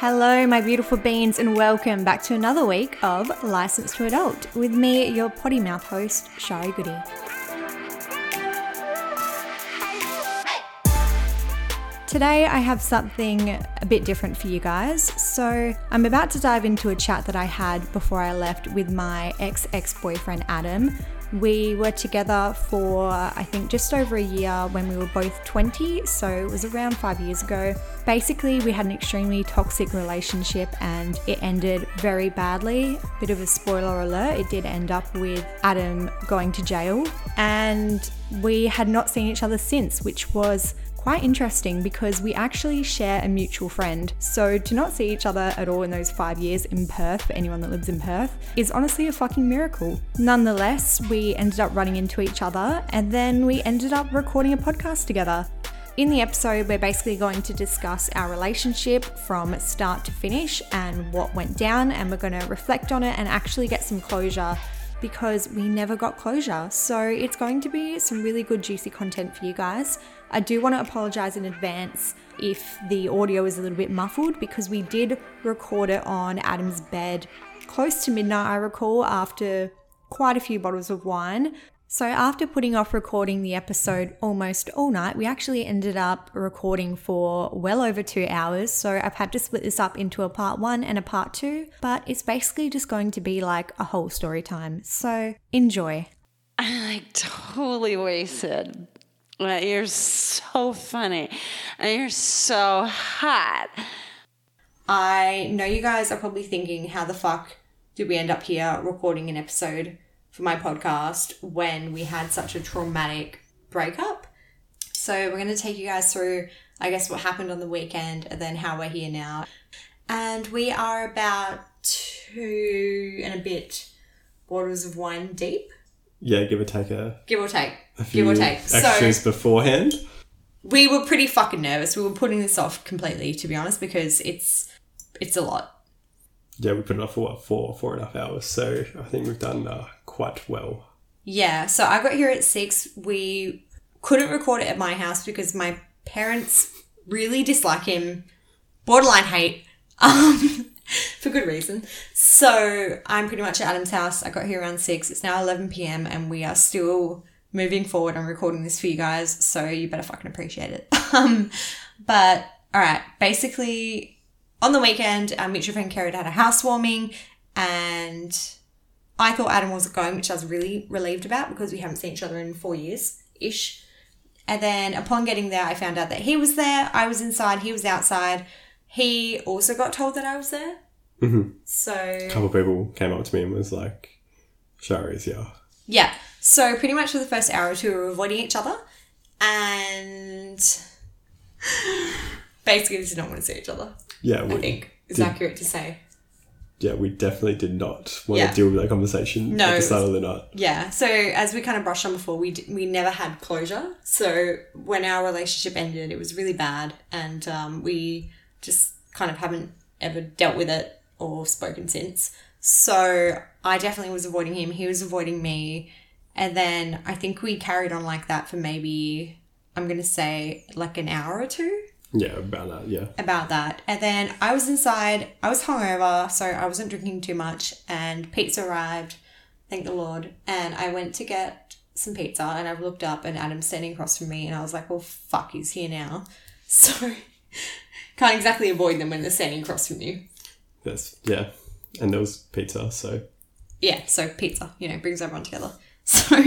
Hello, my beautiful beans, and welcome back to another week of Licensed to Adult with me, your potty mouth host, Shari Goody. Today I have something a bit different for you guys. So I'm about to dive into a chat that I had before I left with my ex-boyfriend, Adam. We were together for, I think, just over a year when we were both 20, so it was around 5 years ago. Basically, we had an extremely toxic relationship and it ended very badly. Bit of a spoiler alert, it did end up with Adam going to jail, and we had not seen each other since, which was quite interesting because we actually share a mutual friend. So to not see each other at all in those 5 years in Perth, for anyone that lives in Perth, is honestly a fucking miracle. Nonetheless, we ended up running into each other and then we ended up recording a podcast together. In the episode, we're basically going to discuss our relationship from start to finish and what went down, and we're going to reflect on it and actually get some closure, because we never got closure. So it's going to be some really good juicy content for you guys. I do want to apologize in advance if the audio is a little bit muffled, because we did record it on Adam's bed close to midnight, I recall, after quite a few bottles of wine. So after putting off recording the episode almost all night, we actually ended up recording for well over 2 hours. So I've had to split this up into a part one and a part two, but it's basically just going to be like a whole story time. So enjoy. I'm like totally wasted. You're so funny and you're so hot. I know you guys are probably thinking, how the fuck did we end up here recording an episode for my podcast when we had such a traumatic breakup? So we're going to take you guys through, I guess, what happened on the weekend and then how we're here now. And we are about 2 and a bit bottles of wine deep. Yeah, give or take. A few extras so, beforehand. We were pretty fucking nervous. We were putting this off completely, to be honest, because it's a lot. Yeah, we put it off for what, four and a half hours. So I think we've done quite well. Yeah, so I got here at 6. We couldn't record it at my house because my parents really dislike him, borderline hate, for good reason. So I'm pretty much at Adam's house. I got here around 6. It's now 11 p.m. and we are still moving forward. I'm recording this for you guys, so you better fucking appreciate it. But all right, basically, on the weekend, our mutual friend Kerrod had a housewarming, and I thought Adam wasn't going, which I was really relieved about because we haven't seen each other in 4 years-ish. And then upon getting there, I found out that he was there. I was inside. He was outside. He also got told that I was there. Mm-hmm. So a couple of people came up to me and was like, Shari's here. Yeah. So pretty much for the first hour or two, we were avoiding each other. And basically, we did not want to see each other. Yeah, I think it's accurate to say. Yeah, we definitely did not want to deal with that conversation at the start of the night. Yeah, so as we kind of brushed on before, we never had closure. So when our relationship ended, it was really bad, and we just kind of haven't ever dealt with it or spoken since. So I definitely was avoiding him. He was avoiding me. And then I think we carried on like that for maybe, I'm going to say, like an hour or two. Yeah, about that. And then I was inside. I was hungover, so I wasn't drinking too much. And pizza arrived, thank the Lord. And I went to get some pizza, and I looked up, and Adam's standing across from me. And I was like, well, fuck, he's here now. So can't exactly avoid them when they're standing across from you. Yeah. And there was pizza, so. Yeah, so pizza, brings everyone together. So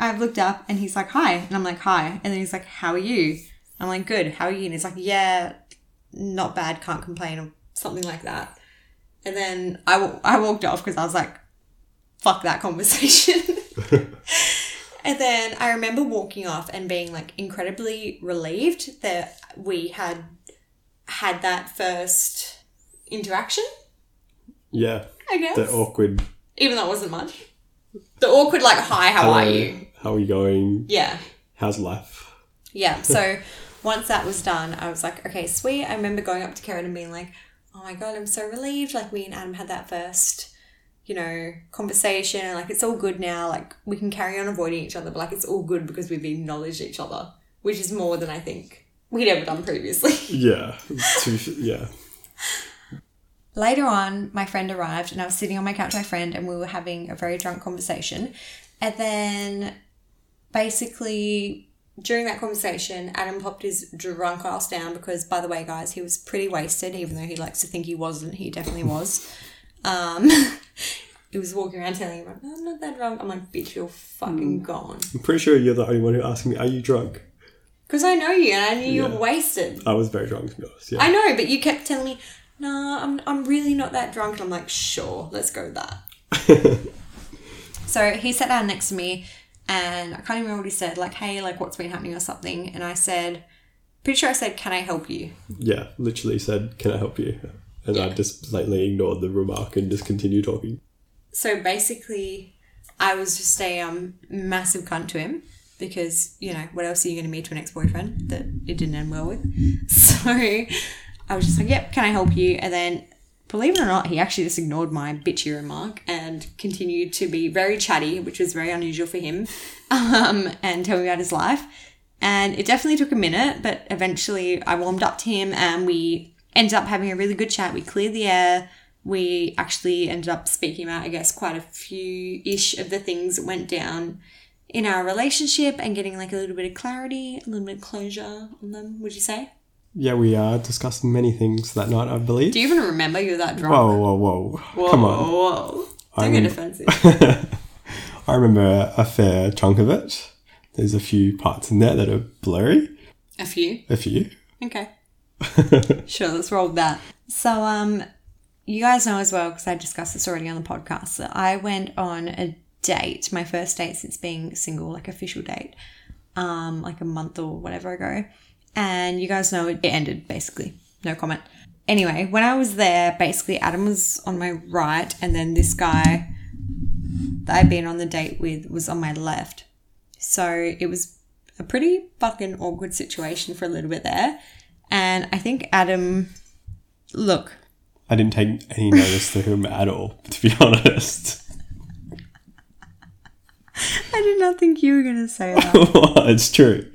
I've looked up, and he's like, hi. And I'm like, hi. And then he's like, how are you? I'm like, good, how are you? And he's like, yeah, not bad, can't complain, or something like that. And then I walked off because I was like, fuck that conversation. And then I remember walking off and being like incredibly relieved that we had had that first interaction. Yeah. I guess. The awkward. Even though it wasn't much. The awkward like, hi, how are you? How are you going? Yeah. How's life? Yeah, so once that was done, I was like, okay, sweet. I remember going up to Karen and being like, oh my God, I'm so relieved. Like, we and Adam had that first, conversation. And like, it's all good now. Like, we can carry on avoiding each other, but like, it's all good because we've acknowledged each other, which is more than I think we'd ever done previously. Yeah. Later on, my friend arrived and I was sitting on my couch with my friend and we were having a very drunk conversation. And then basically during that conversation, Adam popped his drunk ass down because, by the way, guys, he was pretty wasted, even though he likes to think he wasn't. He definitely was. He was walking around telling everyone, "I'm not that drunk." I'm like, "Bitch, you're fucking gone." I'm pretty sure you're the only one who asked me, "Are you drunk?" Because I know you and I knew you were wasted. I was very drunk, to be honest. Yeah. I know, but you kept telling me, "No, I'm really not that drunk." And I'm like, "Sure, let's go with that." So he sat down next to me and I can't even remember what he said. Like, "Hey, like, what's been happening?" or something. And I said, pretty sure I said, "Can I help you?" Yeah, literally said, "Can I help you?" And I just blatantly ignored the remark and just continued talking. So basically, I was just a massive cunt to him because, you know, what else are you going to be to an ex-boyfriend that it didn't end well with? So I was just like, "Yep, can I help you?" And then, believe it or not, he actually just ignored my bitchy remark and continued to be very chatty, which was very unusual for him, and tell me about his life. And it definitely took a minute, but eventually I warmed up to him and we ended up having a really good chat. We cleared the air. We actually ended up speaking about, I guess, quite a few-ish of the things that went down in our relationship and getting like a little bit of clarity, a little bit of closure on them, would you say? Yeah, we discussed many things that night, I believe. Do you even remember you were that drunk? Whoa. Come on. Don't get defensive. I remember a fair chunk of it. There's a few parts in there that are blurry. A few? A few. Okay. Sure, let's roll with that. So, you guys know as well, because I discussed this already on the podcast, that I went on a date, my first date since being single, like official date, like a month or whatever ago. And you guys know it ended, basically. No comment. Anyway, when I was there, basically Adam was on my right and then this guy that I'd been on the date with was on my left. So it was a pretty fucking awkward situation for a little bit there. And I think Adam... Look... I didn't take any notice to him at all, to be honest. I did not think you were going to say that. It's true.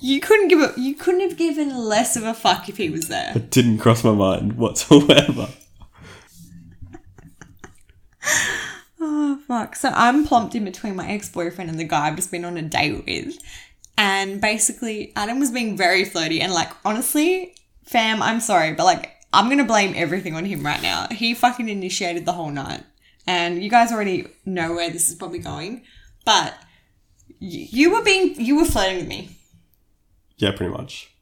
You couldn't have given less of a fuck if he was there. It didn't cross my mind whatsoever. Oh, fuck. So I'm plomped in between my ex-boyfriend and the guy I've just been on a date with. And basically, Adam was being very flirty. And, like, honestly, fam, I'm sorry, but, like, I'm going to blame everything on him right now. He fucking initiated the whole night. And you guys already know where this is probably going. But you were flirting with me. Yeah, pretty much.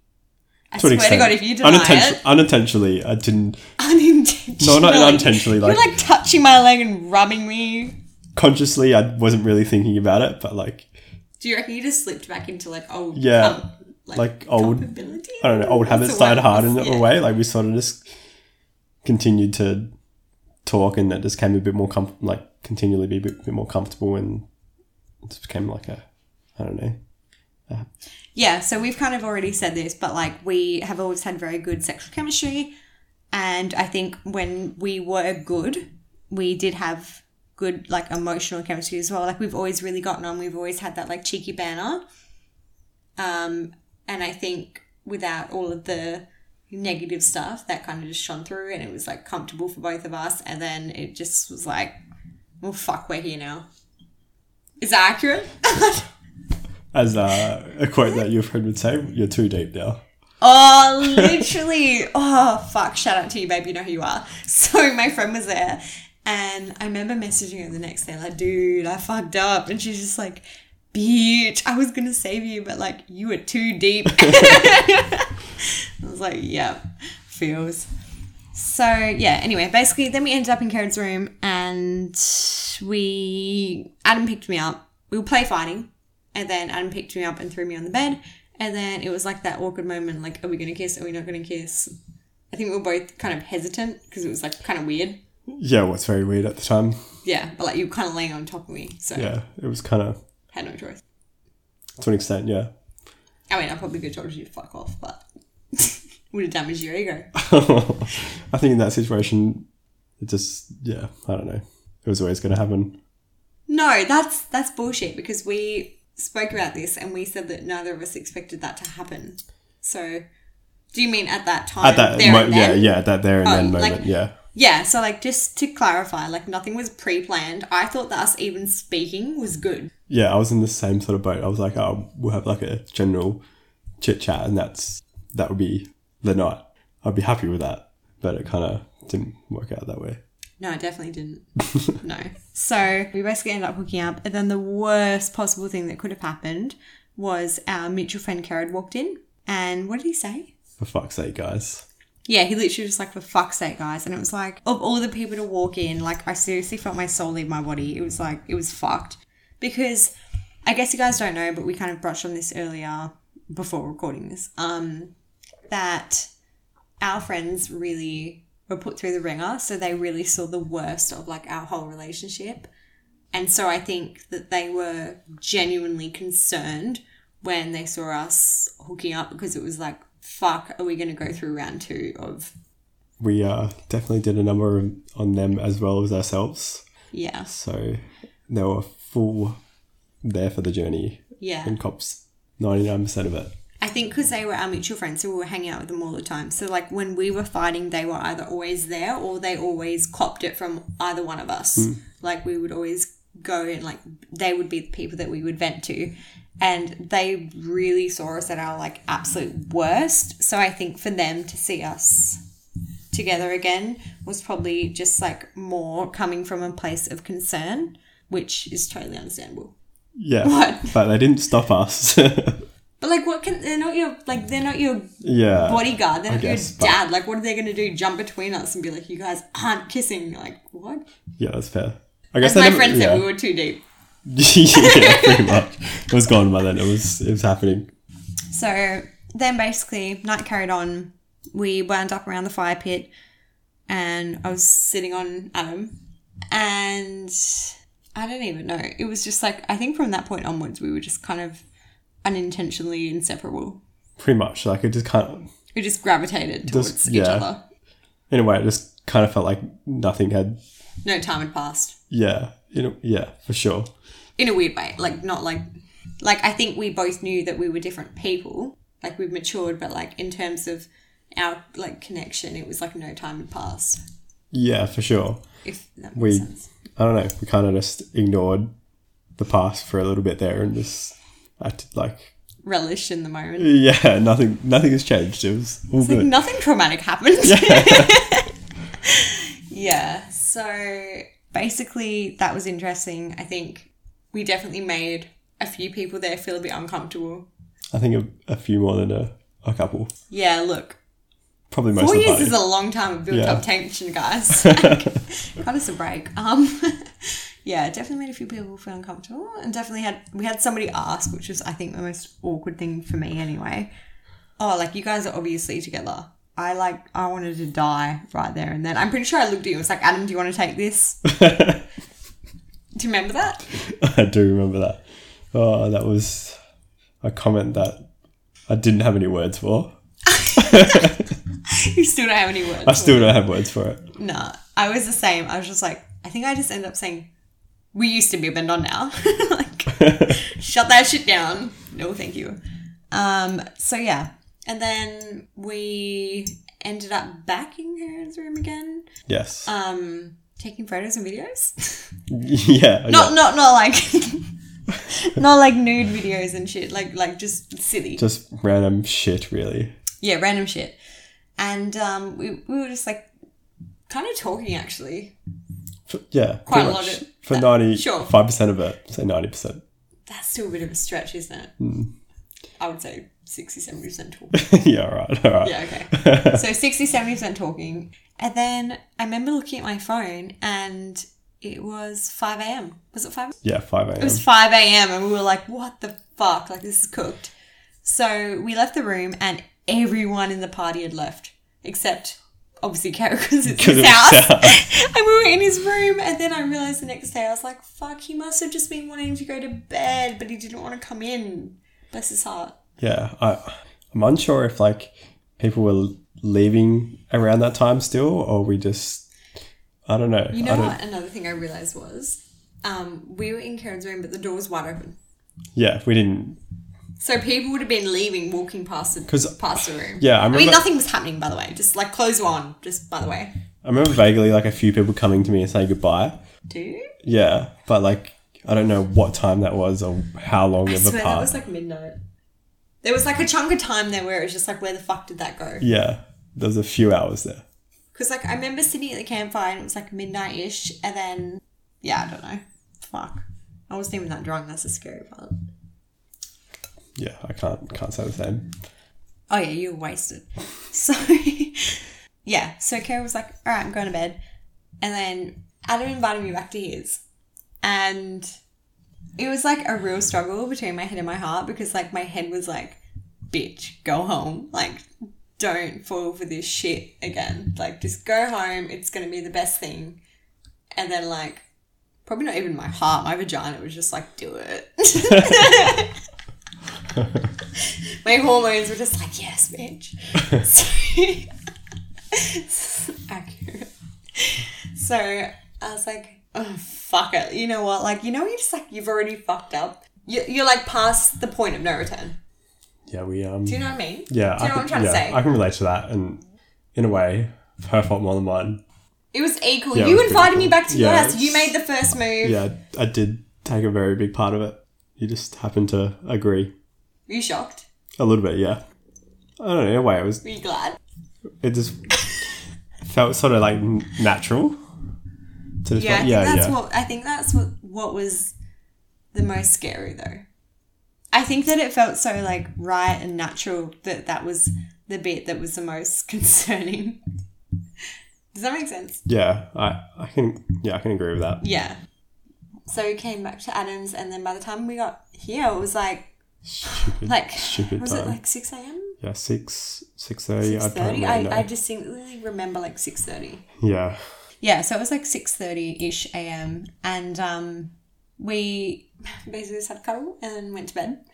I swear to God, if you deny it. Unintentionally, I didn't. Unintentionally? No, not unintentionally. Like, you're like touching my leg and rubbing me. Consciously, I wasn't really thinking about it, but like. Do you reckon you just slipped back into like, oh, yeah. Like old, I don't know, old habits died hard in a way. Like we sort of just continued to talk and that just came a bit more comfortable, like continually be a bit more comfortable and it just became like a, I don't know. Yeah, so we've kind of already said this, but like we have always had very good sexual chemistry and I think when we were good, we did have good like emotional chemistry as well. Like we've always really gotten on. We've always had that like cheeky banter. And I think without all of the negative stuff, that kind of just shone through and it was, like, comfortable for both of us. And then it just was like, well, fuck, we're here now. Is that accurate? As a quote that your friend would say, "You're too deep now." Oh, literally. Oh, fuck. Shout out to you, babe. You know who you are. So my friend was there and I remember messaging her the next day, like, "Dude, I fucked up." And she's just like... "Bitch, I was going to save you, but, like, you were too deep." I was like, yeah, feels. So, yeah, anyway, basically then we ended up in Kerrod's room and Adam picked me up. We were play fighting and then Adam picked me up and threw me on the bed and then it was, like, that awkward moment, like, are we going to kiss? Are we not going to kiss? I think we were both kind of hesitant because it was, like, kind of weird. Yeah, well, it's very weird at the time. Yeah, but, like, you were kind of laying on top of me, so. Yeah, it was kind of... Had no choice. To an extent, yeah. I mean, I probably could have told you to fuck off, but would have damaged your ego. I think in that situation, it just, yeah, I don't know. It was always going to happen. No, that's bullshit because we spoke about this and we said that neither of us expected that to happen. So Do you mean at that time? At that moment, yeah, at that there and then moment, yeah. Yeah, so, like, just to clarify, like, nothing was pre-planned. I thought that us even speaking was good. Yeah, I was in the same sort of boat. I was like, oh, we'll have, like, a general chit-chat and that would be the night. I'd be happy with that, but it kind of didn't work out that way. No, it definitely didn't. No. So we basically ended up hooking up, and then the worst possible thing that could have happened was our mutual friend Kerrod walked in, and what did he say? For fuck's sake, guys. Yeah, he literally was like, for fuck's sake, guys. And it was like, of all the people to walk in, like, I seriously felt my soul leave my body. It was like, it was fucked. Because I guess you guys don't know, but we kind of brushed on this earlier before recording this, that our friends really were put through the ringer. So they really saw the worst of, like, our whole relationship. And so I think that they were genuinely concerned when they saw us hooking up, because it was like, fuck, are we going to go through round two of... We definitely did a number on them as well as ourselves. Yeah. So they were full there for the journey. Yeah. And cops, 99% of it. I think because they were our mutual friends, so we were hanging out with them all the time. So, like, when we were fighting, they were either always there or they always copped it from either one of us. Mm. Like, we would always go and, like, they would be the people that we would vent to. And they really saw us at our, like, absolute worst. So I think for them to see us together again was probably just, like, more coming from a place of concern, which is totally understandable. Yeah. What? But they didn't stop us. But, like, what can... They're not your... Like, they're not your bodyguard. They're not your dad. Like, what are they going to do? Jump between us and be like, you guys aren't kissing. Like, what? Yeah, that's fair. I guess my friend said we were too deep. Yeah, pretty much. It was gone by then. It was happening. So then basically night carried on. We wound up around the fire pit and I was sitting on Adam and I don't even know. It was just like, I think from that point onwards, we were just kind of unintentionally inseparable. Pretty much. Like, it just kind of... We just gravitated towards each other. In a way, it just kind of felt like nothing had... No time had passed. Yeah. Yeah, for sure. In a weird way, like, not like... Like, I think we both knew that we were different people. Like, we've matured, but, like, in terms of our, like, connection, it was like no time had passed. Yeah, for sure. If that makes sense. I don't know. We kind of just ignored the past for a little bit there and just acted like... Relish in the moment. Yeah, nothing has changed. It was all good. Like, nothing traumatic happened. Yeah. Yeah, so... Basically, that was interesting. I think we definitely made a few people there feel a bit uncomfortable. I think a few more than a couple. Yeah, look. Probably most of the party. 4 years is a long time of built-up tension, guys. Got us a break. Yeah, definitely made a few people feel uncomfortable and definitely we had somebody ask, which was, I think, the most awkward thing for me anyway. Oh, like, you guys are obviously together. I wanted to die right there and then. I'm pretty sure I looked at you and was like, Adam, do you want to take this? Do you remember that? I do remember that. Oh, that was a comment that I didn't have any words for. You still don't have any words for it? I still don't have words for it. No, I was the same. I was just like, I think I just ended up saying, we used to be a bend on now. Like, shut that shit down. No, thank you. So, yeah. And then we ended up back in Karen's room again. Yes. Taking photos and videos. Yeah. Not like not like nude videos and shit. Like just silly. Just random shit, really. Yeah, random shit. And we were just like kind of talking actually. Quite a lot of it. For 95% of it, say 90%. That's still a bit of a stretch, isn't it? Mm. I would say 60-70% talking. Yeah, all right. Yeah, okay. So 60-70% talking. And then I remember looking at my phone and it was 5 a.m. Was it 5 a.m.? Yeah, 5 a.m. It was 5 a.m. and we were like, what the fuck? Like, this is cooked. So we left the room and everyone in the party had left except obviously Karen because it's his house. And we were in his room and then I realised the next day I was like, fuck, he must have just been wanting to go to bed but he didn't want to come in. Bless his heart. Yeah, I'm unsure if, like, people were leaving around that time still or we just, I don't know. You know what another thing I realised was? We were in Karen's room but the door was wide open. Yeah, we didn't So people would have been leaving, walking past the room. Yeah, I mean, nothing was happening, by the way. Just, like, clothes were on, just by the way. I remember vaguely, like, a few people coming to me and saying goodbye. Do you? Yeah, but, like, I don't know what time that was or how long of a part. That was, like, midnight. There was, like, a chunk of time there where it was just, like, where the fuck did that go? Yeah, there was a few hours there. Because, like, I remember sitting at the campfire and it was, like, midnight-ish and then, yeah, I don't know. Fuck. I wasn't even that drunk. That's the scary part. Yeah, I can't say the same. Oh, yeah, you were wasted. So, yeah. So, Kerrod was like, all right, I'm going to bed. And then Adam invited me back to his. And it was, like, a real struggle between my head and my heart because, like, my head was like, bitch, go home. Like, don't fall for this shit again. Like, just go home. It's going to be the best thing. And then, like, probably not even my heart, my vagina was just like, do it. My hormones were just like, yes, bitch. So, accurate. So I was like, oh, fuck it. You know what? Like, you know, you're just like, you've already fucked up. You're like past the point of no return. Yeah, we... Do you know what I mean? Yeah. Do you know what I'm trying to say? I can relate to that. And in a way, her fault more than mine. It was equal. Yeah, you invited me back to your house. You made the first move. Yeah, I did take a very big part of it. You just happened to agree. Were you shocked? A little bit, yeah. I don't know. In a way, it was... Were you glad? It just felt sort of like natural. To just I think that's what was the most scary though. I think that it felt so like right and natural that was the bit that was the most concerning. Does that make sense? Yeah, I can agree with that. Yeah. So we came back to Adam's and then by the time we got here, it was like... Stupid was time. It like 6am? Yeah, 6:30. 6:30? I distinctly remember like 6:30. Yeah. Yeah, so it was like 6:30-ish a.m. and we basically just had a cuddle and then went to bed.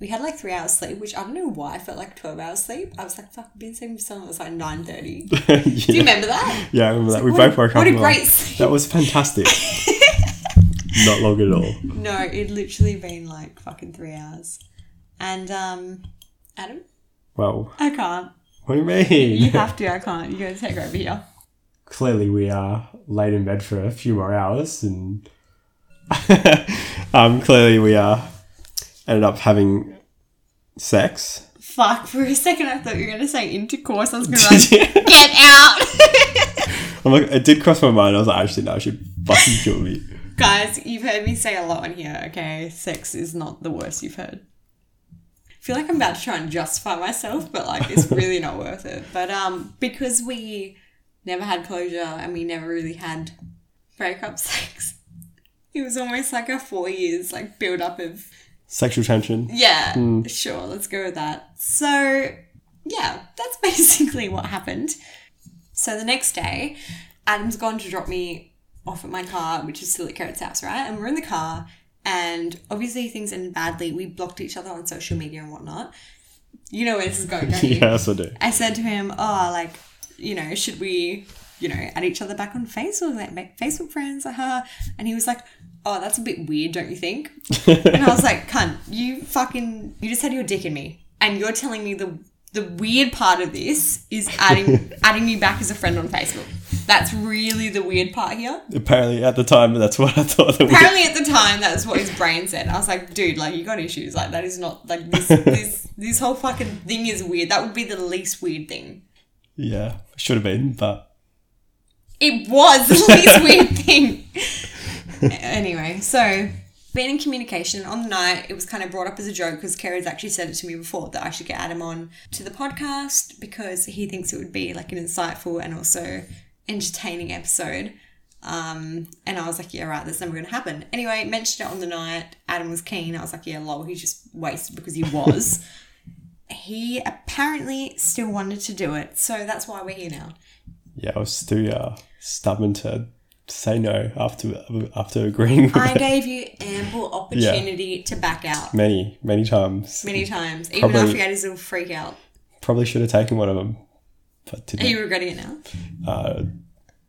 We had like 3 hours sleep, which I don't know why I felt like 12 hours sleep. I was like, fuck, I've been sleeping for so long. It was like 9:30. Yeah. Do you remember that? Yeah, I remember that. Like, we both woke up. What a great sleep. That was fantastic. Not long at all. No, it'd literally been like fucking 3 hours. And Adam? Well. I can't. What do you mean? You have to, I can't. You're going to take over here. Clearly we are late in bed for a few more hours and clearly we are... ended up having sex. Fuck, for a second I thought you were going to say intercourse. I was going to like, get out. I'm like, it did cross my mind. I was like, actually, no, she fucking kill me. Guys, you've heard me say a lot on here, okay? Sex is not the worst you've heard. I feel like I'm about to try and justify myself, but like, it's really not worth it. But because we never had closure and we never really had breakup sex, it was almost like a 4 years like build up of... sexual tension. Yeah, sure. Let's go with that. So, yeah, that's basically what happened. So, the next day, Adam's gone to drop me off at my car, which is still at Kerrod's house, right? And we're in the car and obviously things ended badly. We blocked each other on social media and whatnot. You know where this is going, don't you? Yes, I do. I said to him, oh, like, you know, should we, you know, add each other back on Facebook, like make Facebook friends, aha. And he was like, oh, that's a bit weird, don't you think? And I was like, cunt, you just had your dick in me. And you're telling me the weird part of this is adding me back as a friend on Facebook. That's really the weird part here. Apparently at the time, that's what I thought. That's what his brain said. I was like, dude, like you got issues. Like that is not like this whole fucking thing is weird. That would be the least weird thing. Yeah, should have been, but. It was the least weird thing. Anyway, so being in communication on the night, it was kind of brought up as a joke because Kerrod's actually said it to me before that I should get Adam on to the podcast because he thinks it would be like an insightful and also entertaining episode. And I was like, yeah, right, that's never going to happen. Anyway, mentioned it on the night. Adam was keen. I was like, yeah, lol, he's just wasted because he was. He apparently still wanted to do it. So that's why we're here now. Yeah, I was still stubborn to say no after agreeing with I gave you ample opportunity to back out. Many times. Even probably, after you had his little freak out. Probably should have taken one of them. But didn't. Are you regretting it now?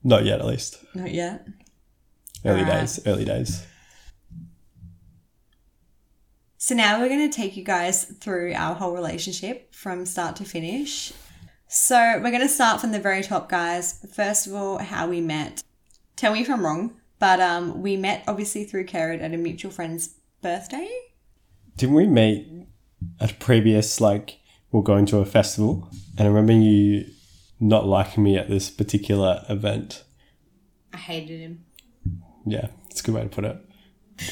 Not yet, at least. Not yet? Early days. So now we're going to take you guys through our whole relationship from start to finish. So we're going to start from the very top, guys. First of all, how we met. Tell me if I'm wrong, but we met obviously through Kerrod at a mutual friend's birthday. Didn't we meet at a previous, we were going to a festival? And I remember you not liking me at this particular event. I hated him. Yeah, it's a good way to put it.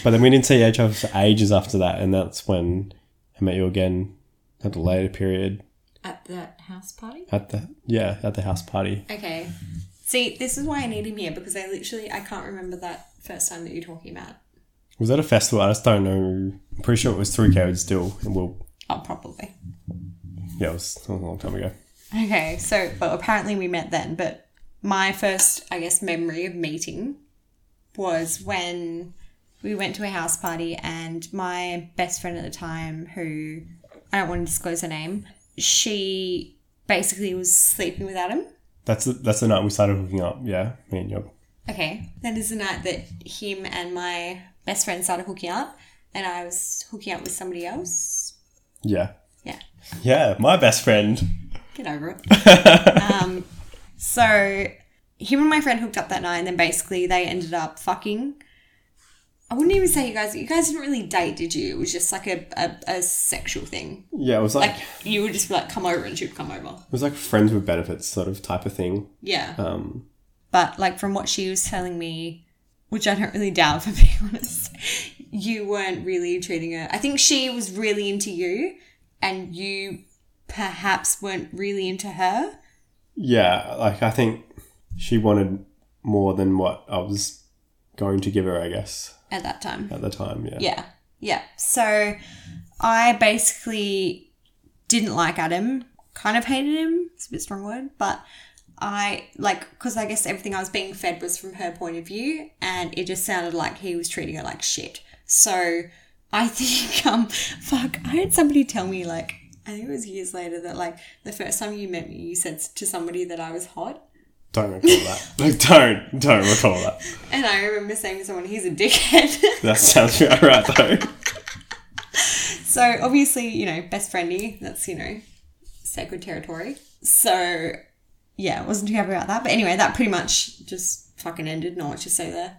But then we didn't see each other for ages after that, and that's when I met you again at a later period. At that house party? At the house party. Okay. See, this is why I need him here, because I can't remember that first time that you're talking about. Was that a festival? I just don't know. I'm pretty sure it was through COVID still. Oh, probably. Yeah, it was a long time ago. Okay, so, well, apparently we met then, but my first, I guess, memory of meeting was when we went to a house party and my best friend at the time, who I don't want to disclose her name, she basically was sleeping with Adam. That's the night we started hooking up, yeah, me and you. Okay, that is the night that him and my best friend started hooking up and I was hooking up with somebody else. Yeah. Yeah. Yeah, my best friend. Get over it. So him and my friend hooked up that night and then basically they ended up fucking. I wouldn't even say you guys didn't really date, did you? It was just like a sexual thing. Yeah, it was like you would just be like, come over and she'd come over. It was like friends with benefits sort of type of thing. Yeah. But from what she was telling me, which I don't really doubt, for being honest, you weren't really treating her. I think she was really into you and you perhaps weren't really into her. Yeah, I think she wanted more than what I was going to give her, I guess. At that time, yeah. Yeah, yeah. So I basically didn't like Adam, kind of hated him. It's a bit strong word, but I, because I guess everything I was being fed was from her point of view and it just sounded like he was treating her like shit. So I think, I had somebody tell me, I think it was years later that, the first time you met me, you said to somebody that I was hot. Don't recall that. Don't recall that. And I remember saying to someone, he's a dickhead. That sounds about right, though. So, obviously, best friendy. That's, sacred territory. So, yeah, I wasn't too happy about that. But anyway, that pretty much just fucking ended. Not what you say there.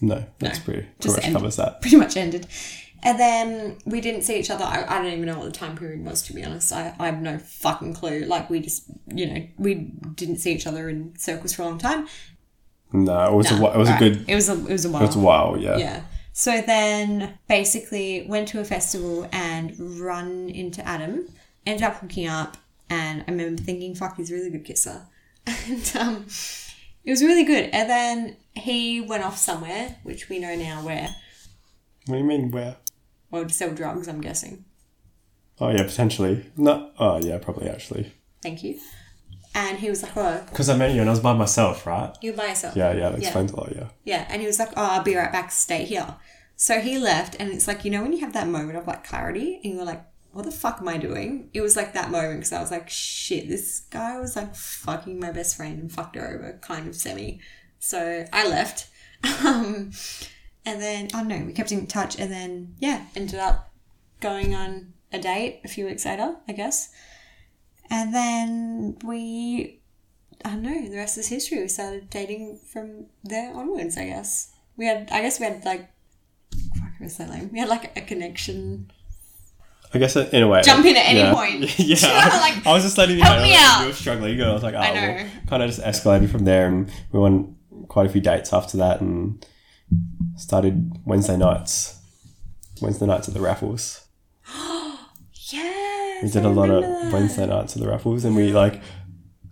No, that's pretty much covers that. Pretty much ended. And then we didn't see each other. I don't even know what the time period was, to be honest. I have no fucking clue. We just, we didn't see each other in circles for a long time. No, It was a while, yeah. Yeah. So then basically went to a festival and run into Adam, ended up hooking up, and I remember thinking, fuck, he's a really good kisser. And it was really good. And then he went off somewhere, which we know now where. What do you mean where? Well, to sell drugs, I'm guessing. Oh, yeah, potentially. No. Oh, yeah, probably, actually. Thank you. And he was like, oh. Because I met you and I was by myself, right? You were by yourself. Yeah, that explains a lot, yeah. Yeah, and he was like, oh, I'll be right back, stay here. So he left and it's when you have that moment of, clarity and you're like, what the fuck am I doing? It was that moment because I was like, shit, this guy was, fucking my best friend and fucked her over, kind of semi. So I left. And then, we kept in touch and then, yeah, ended up going on a date a few weeks later, I guess. And then the rest is history. We started dating from there onwards, I guess. It was so lame. We had, a connection. I guess, in a way. Jump in at any point. Yeah. I was just letting you know you were struggling. I was like, I know. Well, kind of just escalated from there and we went quite a few dates after that and started Wednesday nights at the raffles. Yes, we did a lot of Wednesday nights at the raffles and we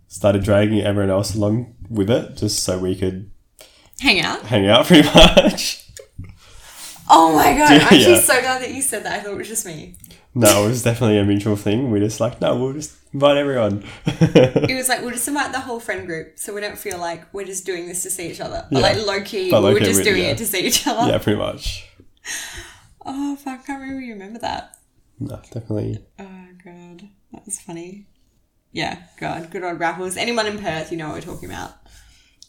started dragging everyone else along with it just so we could hang out pretty much. Oh my god, I'm actually so glad that you said that. I thought it was just me. No, it was definitely a mutual thing. We're just we'll just invite everyone. It was we'll just invite the whole friend group so we don't feel like we're just doing this to see each other. Yeah. Low-key, we're just doing it to see each other. Yeah, pretty much. Oh, fuck, I can't really remember that. No, definitely. Oh, God, that was funny. Yeah, God, good old raffles. Anyone in Perth, you know what we're talking about.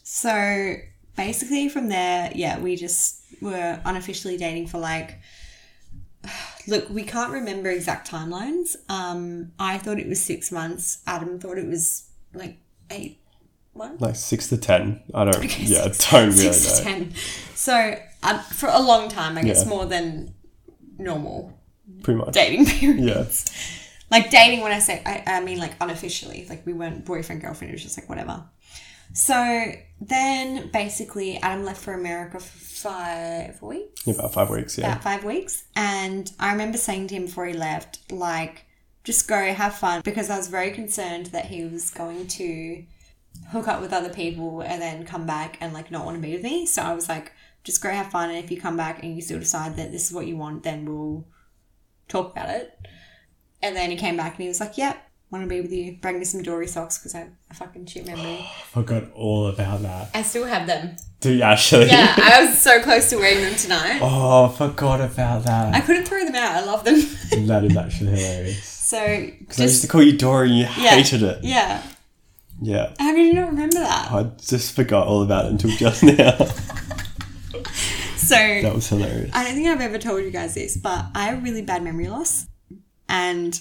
So, basically from there, yeah, we just were unofficially dating for Look, we can't remember exact timelines. I thought it was 6 months. Adam thought it was like 8 months. Like 6 to 10. I don't. Okay, yeah, I don't really know. 6 to 10. So for a long time, I guess more than normal. Pretty much dating periods. Yeah. Like dating, when I say, I mean like unofficially. Like we weren't boyfriend girlfriend. It was just like whatever. So then basically Adam left for America for 5 weeks. About 5 weeks. And I remember saying to him before he left, like, just go have fun, because I was very concerned that he was going to hook up with other people and then come back and like not want to be with me. So I was like, just go have fun, and if you come back and you still decide that this is what you want, then we'll talk about it. And then he came back and he was like, yep. Want to be with you. Bring me some Dory socks, because I have a fucking shit memory. I forgot all about that. I still have them. Do you actually? Yeah, I was so close to wearing them tonight. Oh, I forgot about that. I couldn't throw them out. I love them. That is actually hilarious. So, because I used to call you Dory and you hated it. Yeah. Yeah. How did you not remember that? I just forgot all about it until just now. So, that was hilarious. I don't think I've ever told you guys this, but I have really bad memory loss, and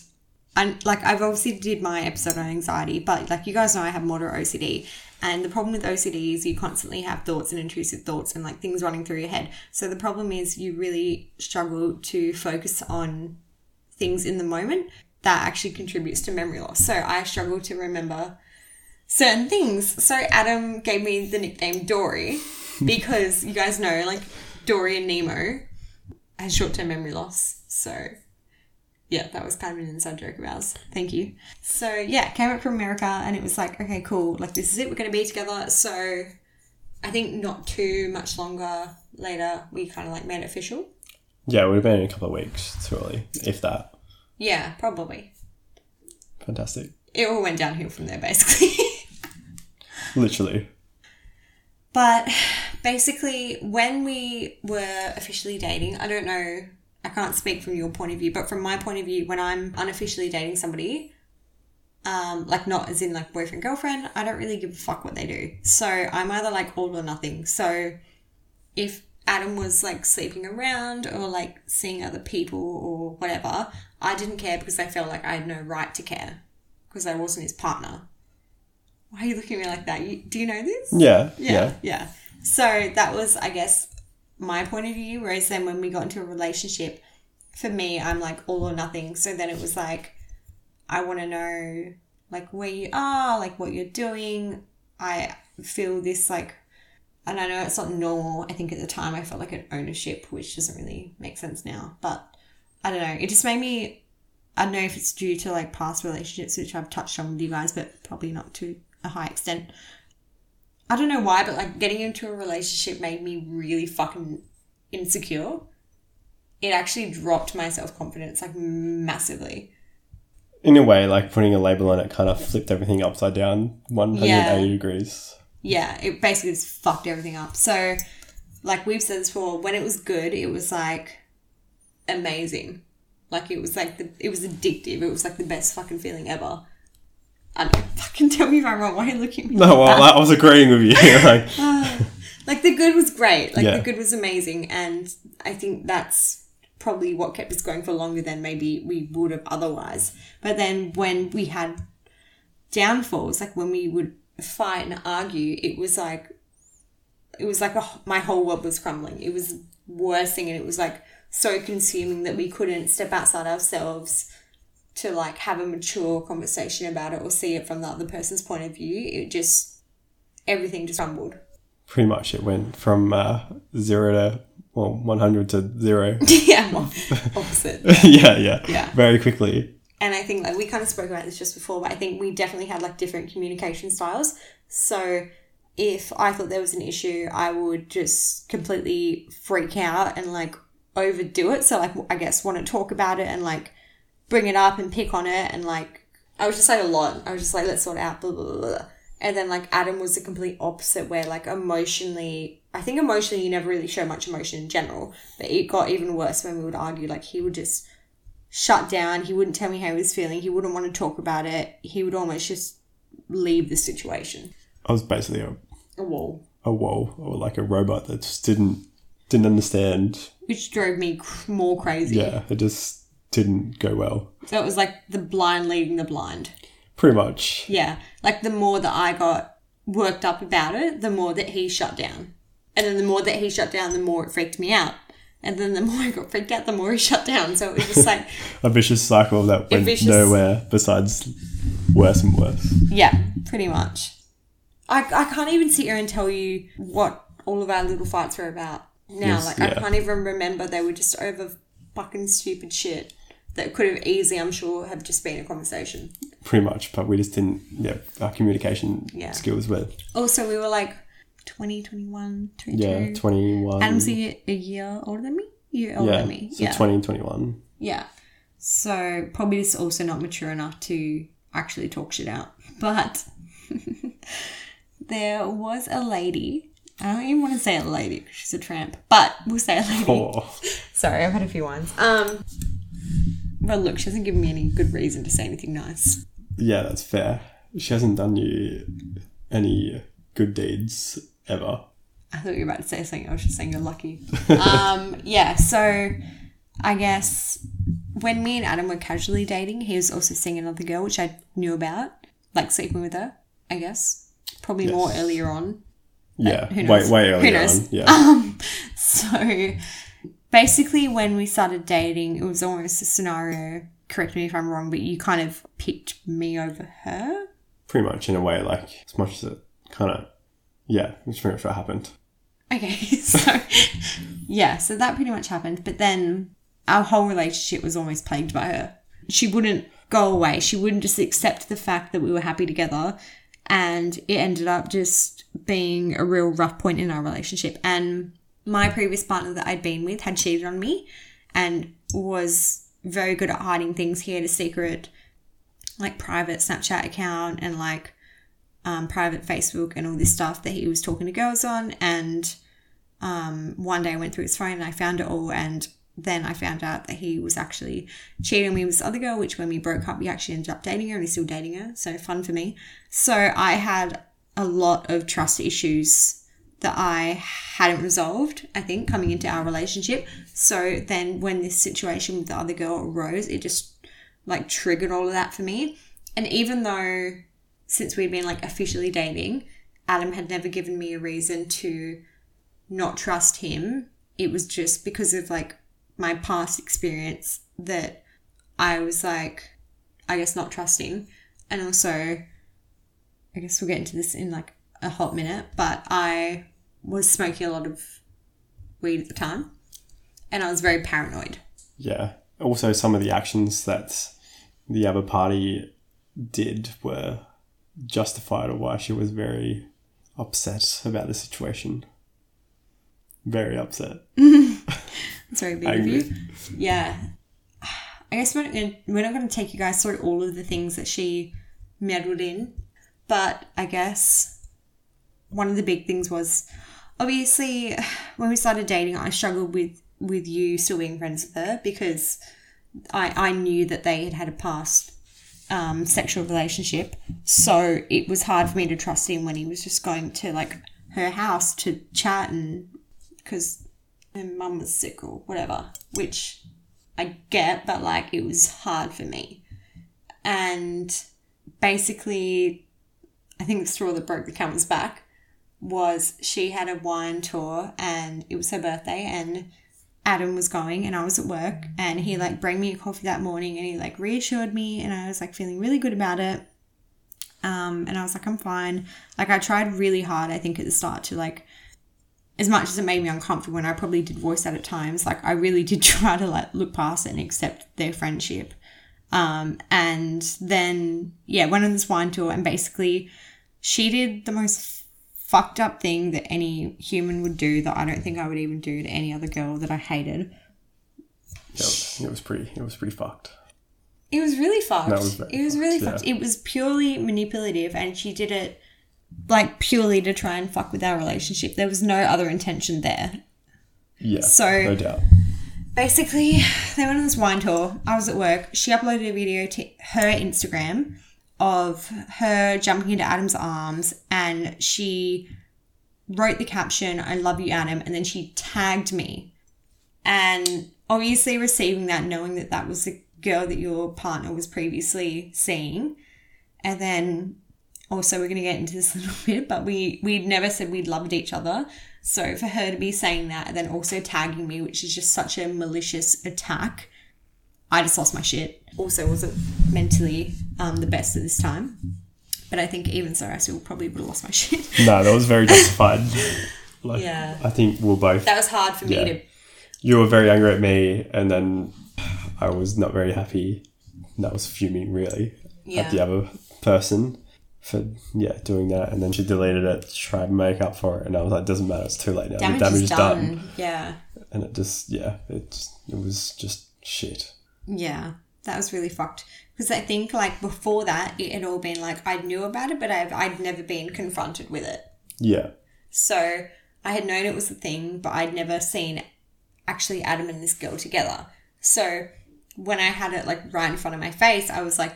I've obviously did my episode on anxiety, but like you guys know I have moderate OCD, and the problem with OCD is you constantly have thoughts and intrusive thoughts and like things running through your head. So the problem is you really struggle to focus on things in the moment. That actually contributes to memory loss. So I struggle to remember certain things. So Adam gave me the nickname Dory because you guys know like Dory and Nemo has short-term memory loss. So... yeah, that was kind of an inside joke of ours. Thank you. So, yeah, came up from America and it was like, okay, cool. Like, this is it. We're going to be together. So, I think not too much longer later, we kind of, like, made it official. Yeah, it would have been in a couple of weeks, surely, if that. Yeah, probably. Fantastic. It all went downhill from there, basically. Literally. But, basically, when we were officially dating, I don't know... I can't speak from your point of view, but from my point of view, when I'm unofficially dating somebody, like not as in like boyfriend, girlfriend, I don't really give a fuck what they do. So I'm either like all or nothing. So if Adam was like sleeping around or like seeing other people or whatever, I didn't care because I felt like I had no right to care because I wasn't his partner. Why are you looking at me like that? Do you know this? Yeah. So that was, I guess... my point of view, whereas then when we got into a relationship, for me, I'm like all or nothing. So then it was like, I want to know like where you are, like what you're doing. I feel this like, and I know it's not normal. I think at the time I felt like an ownership, which doesn't really make sense now, but I don't know. It just made me, I don't know if it's due to like past relationships, which I've touched on with you guys, but probably not to a high extent. I don't know why, but like getting into a relationship made me really fucking insecure. It actually dropped my self-confidence like massively. In a way, like putting a label on it kind of flipped everything upside down 180 degrees. Yeah, it basically just fucked everything up. So like we've said this before, when it was good, it was like amazing. Like it was like, it was addictive. It was like the best fucking feeling ever. I don't fucking tell me if I'm wrong. Why are you looking at me? No, well, I was agreeing with you. Like, like the good was great. Like the good was amazing. And I think that's probably what kept us going for longer than maybe we would have otherwise. But then when we had downfalls, like when we would fight and argue, it was like my whole world was crumbling. It was worse thing. And it was like so consuming that we couldn't step outside ourselves to like have a mature conversation about it or see it from the other person's point of view. It just, everything just crumbled. Pretty much it went from 100 to zero. Yeah, opposite. Yeah. Very quickly. And I think like we kind of spoke about this just before, but I think we definitely had like different communication styles. So if I thought there was an issue, I would just completely freak out and like overdo it. So like I guess want to talk about it and like bring it up and pick on it, and like I was just like a lot. I was just like, let's sort it out, blah, blah, blah. And then like Adam was the complete opposite, where like emotionally you never really show much emotion in general, but it got even worse when we would argue. Like he would just shut down. He wouldn't tell me how he was feeling. He wouldn't want to talk about it. He would almost just leave the situation. I was basically a wall, or like a robot that just didn't understand which drove me more crazy. Yeah, it just didn't go well. So it was like the blind leading the blind. Pretty much. Yeah. Like the more that I got worked up about it, the more that he shut down. And then the more that he shut down, the more it freaked me out. And then the more I got freaked out, the more he shut down. So it was just like... a vicious cycle that went nowhere besides worse and worse. Yeah, pretty much. I can't even sit here and tell you what all of our little fights were about now. Yes, like, yeah. I can't even remember. They were just over fucking stupid shit that could have easily, I'm sure, have just been a conversation. Pretty much. But we just didn't... Yeah, our communication skills were... Also, we were like... 20, 21, 22. Yeah, 21. Adam's a year older than me? You're older than me. So 20, 21. Yeah. So probably just also not mature enough to actually talk shit out. But there was a lady. I don't even want to say a lady because she's a tramp. But we'll say a lady. Oh. Sorry, I've had a few wines. Well, look, she hasn't given me any good reason to say anything nice. Yeah, that's fair. She hasn't done you any good deeds ever. I thought you were about to say something. I was just saying you're lucky. So I guess when me and Adam were casually dating, he was also seeing another girl, which I knew about, like sleeping with her, I guess. Probably more earlier on. Yeah, way earlier on. Yeah. So basically when we started dating, it was almost a scenario, correct me if I'm wrong, but you kind of picked me over her? Pretty much, in a way, like as much as it kind of... Yeah, that's pretty much what happened. Okay, so, so that pretty much happened. But then our whole relationship was almost plagued by her. She wouldn't go away. She wouldn't just accept the fact that we were happy together. And it ended up just being a real rough point in our relationship. And my previous partner that I'd been with had cheated on me and was very good at hiding things. He had a secret, like, private Snapchat account and, like, private Facebook and all this stuff that he was talking to girls on, and one day I went through his phone and I found it all, and then I found out that he was actually cheating on me with this other girl, which when we broke up we actually ended up dating her, and he's still dating her, so fun for me. So I had a lot of trust issues that I hadn't resolved, I think, coming into our relationship. So then when this situation with the other girl arose, it just like triggered all of that for me. And even though since we'd been like officially dating, Adam had never given me a reason to not trust him. It was just because of like my past experience that I was like, I guess, not trusting. And also, I guess we'll get into this in like a hot minute, but I was smoking a lot of weed at the time and I was very paranoid. Yeah. Also, some of the actions that the other party did were justified, or why she was very upset about the situation. Very upset. That's very big of you. Yeah. I guess we're not going to take you guys through all of the things that she meddled in, but I guess one of the big things was, obviously, when we started dating, I struggled with you still being friends with her because I knew that they had had a past sexual relationship, so it was hard for me to trust him when he was just going to like her house to chat, and because her mum was sick or whatever, which I get, but like it was hard for me. And basically I think the straw that broke the camel's back was she had a wine tour and it was her birthday and Adam was going and I was at work, and he like brought me a coffee that morning and he like reassured me and I was like feeling really good about it. And I was like, I'm fine. Like I tried really hard, I think, at the start to like, as much as it made me uncomfortable and I probably did voice that at times, like I really did try to like look past it and accept their friendship. And then, went on this wine tour, and basically she did the most fucked up thing that any human would do, that I don't think I would even do to any other girl that I hated. Yeah, it was pretty fucked. It was really fucked. It was really fucked. It was purely manipulative, and she did it like purely to try and fuck with our relationship. There was no other intention there. Yeah. So no doubt. Basically, they went on this wine tour. I was at work. She uploaded a video to her Instagram of her jumping into Adam's arms, and she wrote the caption, "I love you, Adam," and then she tagged me And obviously receiving that, knowing that that was the girl that your partner was previously seeing. And then also we're going to get into this a little bit, but we'd never said we loved each other. So for her to be saying that and then also tagging me, which is just such a malicious attack, I just lost my shit. Also wasn't mentally the best at this time. But I think even so, I still probably would have lost my shit. No, that was very justified. Like, yeah. I think we'll both... That was hard for me to... You were very angry at me, and then I was not very happy. And that was fuming, really, at the other person for doing that. And then she deleted it, tried to make up for it, and I was like, doesn't matter, it's too late now. The damage is done. Yeah. And it just, it was just shit. Yeah, that was really fucked. Because I think, like, before that, it had all been, like, I knew about it, but I'd never been confronted with it. Yeah. So I had known it was a thing, but I'd never seen actually Adam and this girl together. So when I had it, like, right in front of my face, I was like,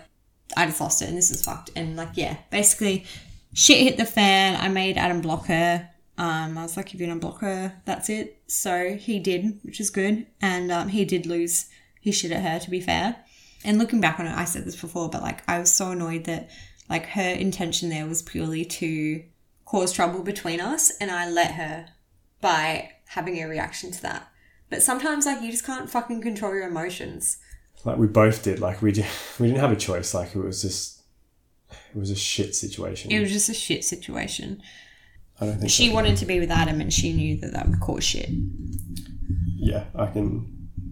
I just lost it and this is fucked. And, like, basically shit hit the fan. I made Adam block her. I was like, if you don't block her, that's it. So he did, which is good. And he did lose his shit at her, to be fair. And looking back on it, I said this before, but, like, I was so annoyed that, like, her intention there was purely to cause trouble between us, and I let her by having a reaction to that. But sometimes, like, you just can't fucking control your emotions. Like, we both did. Like, we didn't have a choice. Like, it was a shit situation. It was just a shit situation. I don't think she wanted to be with Adam, and she knew that that would cause shit. Yeah, I think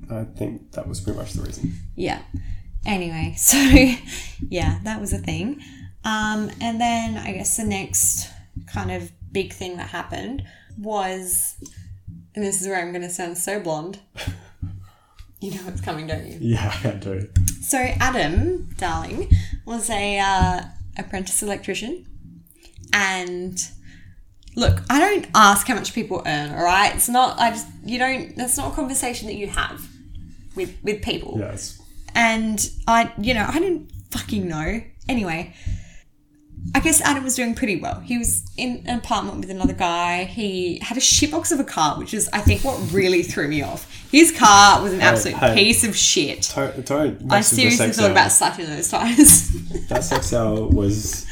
that was pretty much the reason. Yeah. Anyway, so, yeah, that was a thing. And then I guess the next kind of big thing that happened was, and this is where I'm going to sound so blonde. You know what's coming, don't you? Yeah, I do. So Adam, darling, was a apprentice electrician. And look, I don't ask how much people earn, all right? It's not, that's not a conversation that you have with people. Yes. And I didn't fucking know. Anyway, I guess Adam was doing pretty well. He was in an apartment with another guy. He had a shitbox of a car, which is, I think, what really threw me off. His car was an absolute piece of shit. I seriously thought about slapping those tires. That 6L was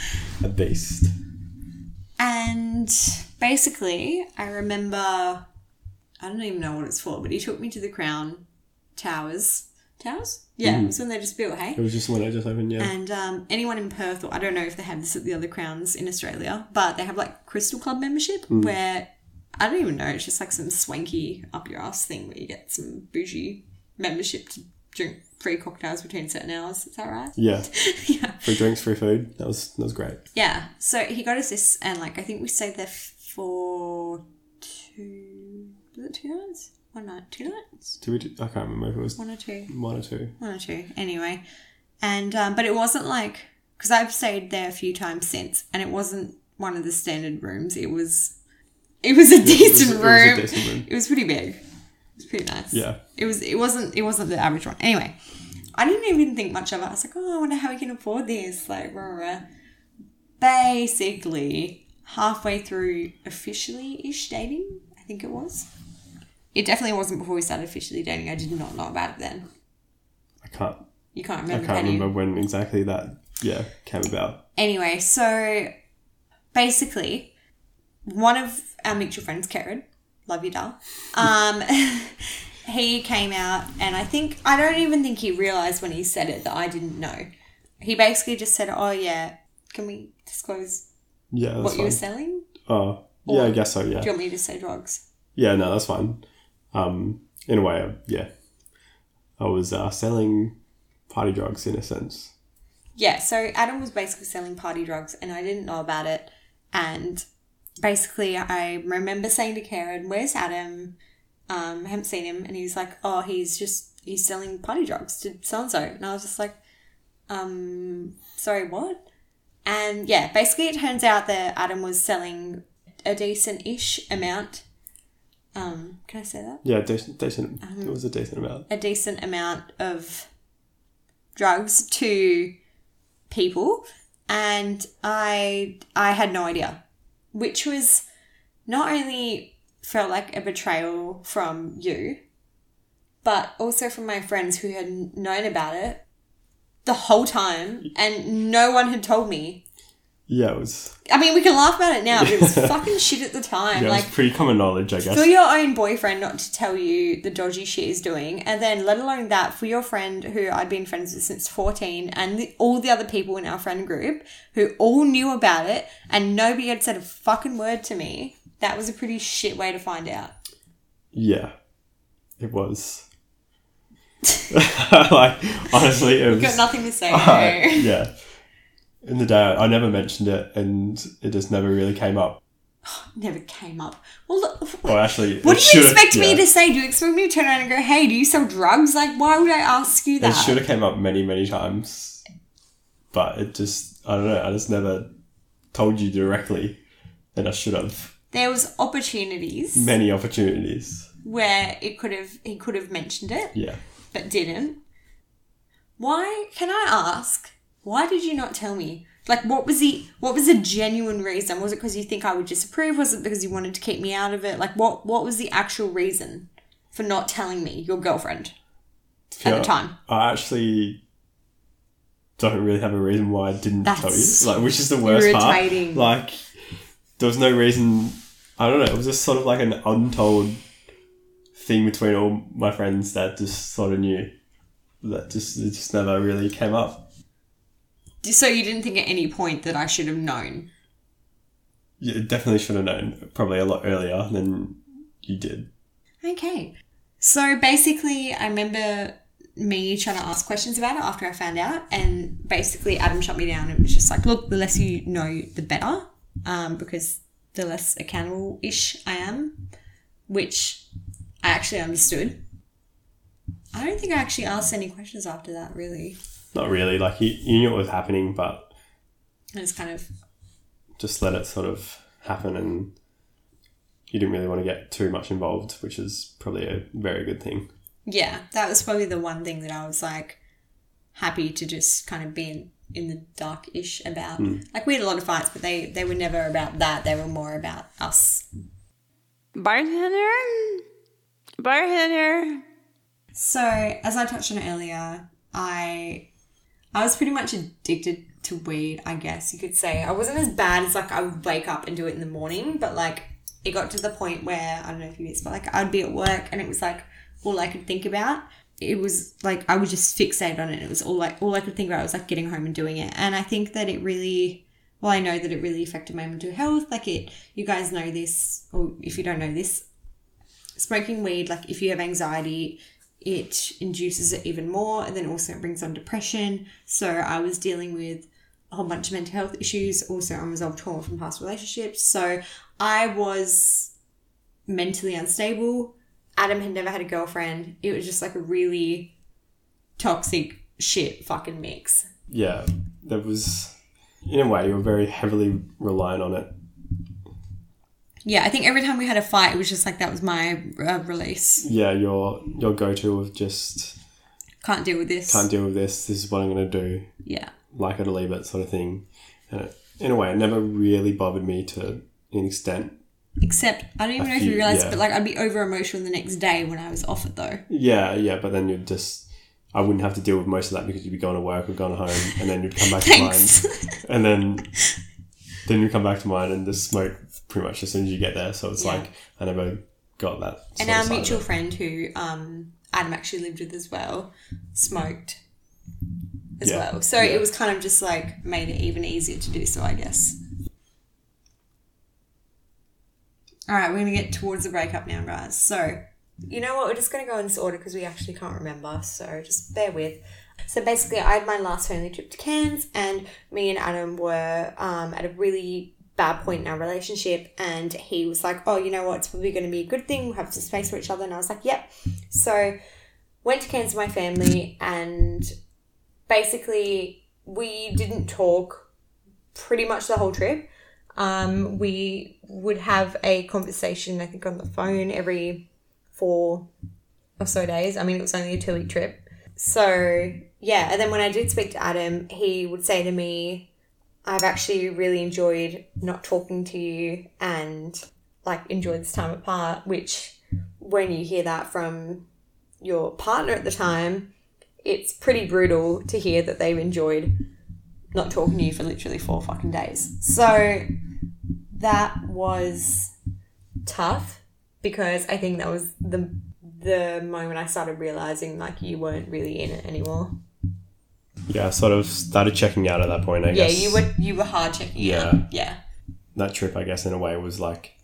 a beast. And basically, I remember, I don't even know what it's for, but he took me to the Crown Towers. Towers? Yeah, It was when they just built, hey? It was just when they just opened, yeah. And anyone in Perth, or I don't know if they have this at the other Crowns in Australia, but they have, like, Crystal Club membership where, I don't even know, it's just like some swanky up-your-ass thing where you get some bougie membership to drink free cocktails between certain hours. Is that right? Yeah. Yeah. Free drinks, free food. That was great. Yeah. So he got us this, and, like, I think we stayed there for was it 2 nights? 1 night, 2 nights? I can't remember if it was... 1 or 2. 1 or 2. 1 or 2, anyway. And, but it wasn't like... Because I've stayed there a few times since, and it wasn't one of the standard rooms. It was a decent room. It was pretty big. It was pretty nice. Yeah. It wasn't the average one. Anyway, I didn't even think much of it. I was like, oh, I wonder how we can afford this. Like, rah, rah. Basically, halfway through officially-ish dating, I think it was... It definitely wasn't before we started officially dating. I did not know about it then. You can't remember. When exactly that came about. Anyway, so basically, one of our mutual friends, Kerrod, love you, doll. He came out, and I don't even think he realised when he said it that I didn't know. He basically just said, "Oh yeah, can we disclose what you were selling?" Oh yeah, I guess so. Yeah. Do you want me to say drugs? Yeah, no, that's fine. In a way, I was selling party drugs in a sense. Yeah, so Adam was basically selling party drugs, and I didn't know about it. And basically, I remember saying to Karen, "Where's Adam? I haven't seen him." And he was like, "Oh, he's selling party drugs to so and so." And I was just like, "Sorry, what?" And basically, it turns out that Adam was selling a decent-ish amount. Can I say that? Yeah, decent. It was a decent amount. A decent amount of drugs to people, and I had no idea, which was not only felt like a betrayal from you, but also from my friends who had known about it the whole time and no one had told me. Yeah, it was... I mean, we can laugh about it now, but it was fucking shit at the time. Yeah, like, it was pretty common knowledge, I guess. For your own boyfriend not to tell you the dodgy shit he's doing, and then let alone that, for your friend who I'd been friends with since 14 and all the other people in our friend group who all knew about it and nobody had said a fucking word to me, that was a pretty shit way to find out. Yeah, it was. Like, honestly, it was... You've got nothing to say, no. Yeah. In the day, I never mentioned it, and it just never really came up. Oh, never came up. Well, look, well actually, what do you expect me to say? Do you expect me to turn around and go, "Hey, do you sell drugs?" Like, why would I ask you that? It should have came up many, many times, but it just—I don't know. I just never told you directly, and I should have. There was opportunities. Many opportunities where it could have. He could have mentioned it. Yeah, but didn't. Why? Can I ask? Why did you not tell me? Like, what was the genuine reason? Was it because you think I would disapprove? Was it because you wanted to keep me out of it? Like, what was the actual reason for not telling me, your girlfriend, at the time? I actually don't really have a reason why I didn't tell you. Like, which is the worst irritating part. Like, there was no reason. I don't know. It was just sort of like an untold thing between all my friends that just sort of knew. That it just never really came up. So you didn't think at any point that I should have known? Yeah, definitely should have known. Probably a lot earlier than you did. Okay. So basically, I remember me trying to ask questions about it after I found out. And basically, Adam shut me down and was just like, look, the less you know, the better. Because the less accountable-ish I am. Which I actually understood. I don't think I actually asked any questions after that, really. Not really, like you knew what was happening, but it was kind of just let it sort of happen, and you didn't really want to get too much involved, which is probably a very good thing. Yeah, that was probably the one thing that I was like happy to just kind of be in the dark-ish about. Like, we had a lot of fights, but they were never about that. They were more about us. Bartender. So, as I touched on earlier, I was pretty much addicted to weed, I guess you could say. I wasn't as bad as, like, I would wake up and do it in the morning, but, like, it got to the point where, I don't know if you knew this, but, like, I'd be at work and it was, like, all I could think about. It was, like, I was just fixated on it. It was all I could think about was, like, getting home and doing it. And I think that it really, well, I know that it really affected my mental health. Like, you guys know this, or if you don't know this, smoking weed, like, if you have anxiety, it induces it even more, and then also it brings on depression. So I was dealing with a whole bunch of mental health issues, also unresolved trauma from past relationships. So I was mentally unstable. Adam had never had a girlfriend. It was just like a really toxic shit fucking mix. Yeah, that was, in a way, you were very heavily reliant on it. Yeah, I think every time we had a fight, it was just like that was my release. Yeah, your go-to of just... Can't deal with this. This is what I'm going to do. Yeah. Like it or leave it sort of thing. And in a way, it never really bothered me to an extent. Except, I don't even know if you realise, but like I'd be over-emotional the next day when I was off it though. Yeah, but then you'd just... I wouldn't have to deal with most of that because you'd be going to work or going home and then you'd come back to mine. And then you come back to mine and just smoke pretty much as soon as you get there. So it's like, I never got that. And our mutual friend who Adam actually lived with as well, smoked as well. So it was kind of just like made it even easier to do so, I guess. All right, we're going to get towards the breakup now, guys. So you know what? We're just going to go in this order because we actually can't remember. So just bear with. So basically I had my last family trip to Cairns and me and Adam were at a really bad point in our relationship, and he was like, oh, you know what, it's probably going to be a good thing, we'll have some space for each other, and I was like, yep. So went to Cairns with my family and basically we didn't talk pretty much the whole trip. We would have a conversation, I think, on the phone every 4 or so days. I mean, it was only a 2-week trip. So, yeah, and then when I did speak to Adam, he would say to me, I've actually really enjoyed not talking to you and, like, enjoyed this time apart, which when you hear that from your partner at the time, it's pretty brutal to hear that they've enjoyed not talking to you for literally 4 fucking days. So that was tough, because I think that was the moment I started realising, like, you weren't really in it anymore. Yeah, I sort of started checking out at that point, I guess. Yeah, you were hard checking out. Yeah. That trip, I guess, in a way was like...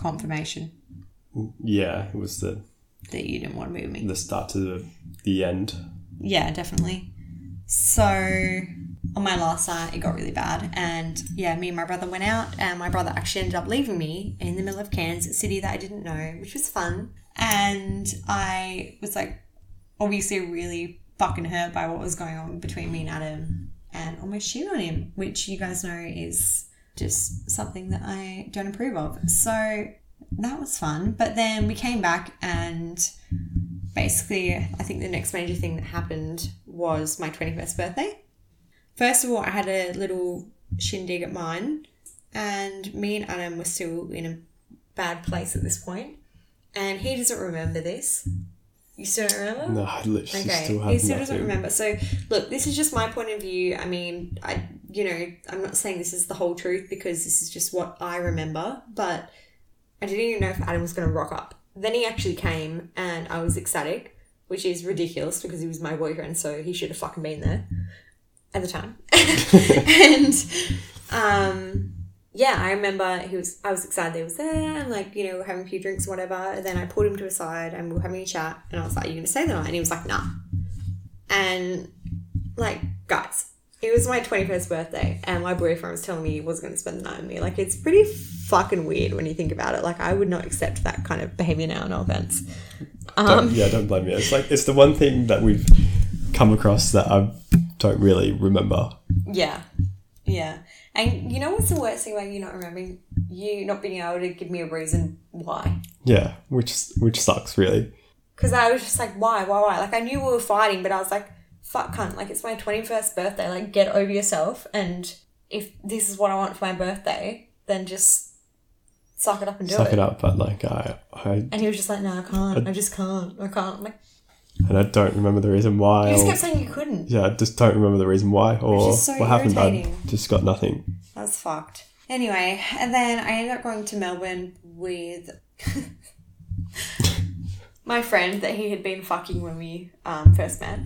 confirmation. Yeah, it was the... that you didn't want to move me. The start to the end. Yeah, definitely. So on my last night, it got really bad. And yeah, me and my brother went out, and my brother actually ended up leaving me in the middle of Cairns, a city that I didn't know, which was fun. And I was like, obviously really fucking hurt by what was going on between me and Adam, and almost shit on him, which you guys know is just something that I don't approve of. So that was fun. But then we came back, and basically I think the next major thing that happened was my 21st birthday. First of all, I had a little shindig at mine, and me and Adam were still in a bad place at this point. And he doesn't remember this. You still don't remember? No, I literally still have. He still doesn't remember. So, look, this is just my point of view. I mean, I'm not saying this is the whole truth, because this is just what I remember, but I didn't even know if Adam was going to rock up. Then he actually came, and I was ecstatic, which is ridiculous because he was my boyfriend, so he should have fucking been there at the time. And I remember I was excited that he was there, and like, we're having a few drinks or whatever. And then I pulled him to a side, and we were having a chat, and I was like, "Are you going to stay the night?" And he was like, "Nah." And like, guys, it was my 21st birthday, and my boyfriend was telling me he wasn't going to spend the night with me. Like, it's pretty fucking weird when you think about it. Like, I would not accept that kind of behaviour now, no offence. Don't blame me. It's like, it's the one thing that we've come across that I don't really remember. Yeah. And you know what's the worst thing about you not remembering? You not being able to give me a reason why. Yeah, which sucks, really. Because I was just like, why? Like, I knew we were fighting, but I was like, fuck, cunt. Like, it's my 21st birthday. Like, get over yourself. And if this is what I want for my birthday, then just suck it up and do it. Suck it up, but like, I... And he was just like, no, I can't. I just can't. I'm like... And I don't remember the reason why. You just kept saying you couldn't. Yeah, I just don't remember the reason why or what happened. I just got nothing. That's fucked. Anyway, and then I ended up going to Melbourne with my friend that he had been fucking when we first met,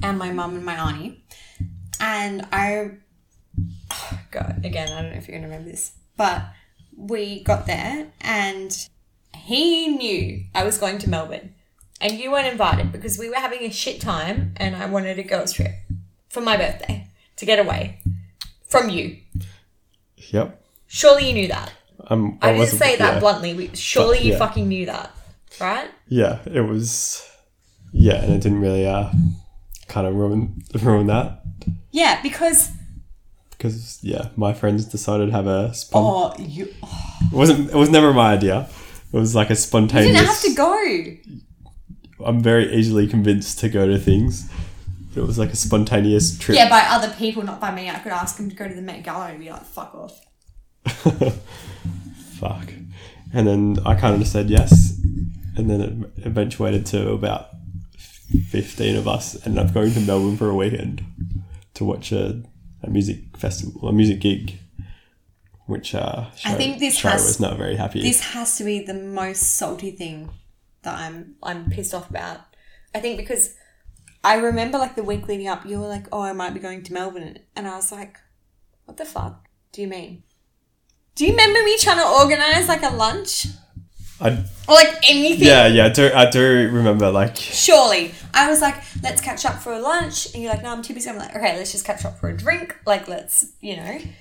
and my mum and my auntie. And I don't know if you're going to remember this, but we got there, and he knew I was going to Melbourne. And you weren't invited because we were having a shit time, and I wanted a girls' trip for my birthday to get away from you. Yep. Surely you knew that. I didn't say that bluntly. Surely you fucking knew that, right? Yeah, it was... Yeah, and it didn't really kind of ruin that. Yeah, because... Because, yeah, my friends decided to have a... It was never my idea. It was like a spontaneous... You didn't have to go. I'm very easily convinced to go to things. It was like a spontaneous trip. Yeah, by other people, not by me. I could ask him to go to the Met Gala and be like, fuck off. Fuck. And then I kind of just said yes. And then it eventuated to about 15 of us ended up going to Melbourne for a weekend to watch a music festival, a music gig, which Shari, I think this was not very happy. This has to be the most salty thing that I'm pissed off about. I think because I remember, like, the week leading up, you were like, oh, I might be going to Melbourne. And I was like, what the fuck do you mean? Do you remember me trying to organise, like, a lunch? Or, like, anything? Yeah, I do remember, like... Surely. I was like, let's catch up for a lunch. And you're like, no, I'm too busy. I'm like, okay, let's just catch up for a drink. Like, let's,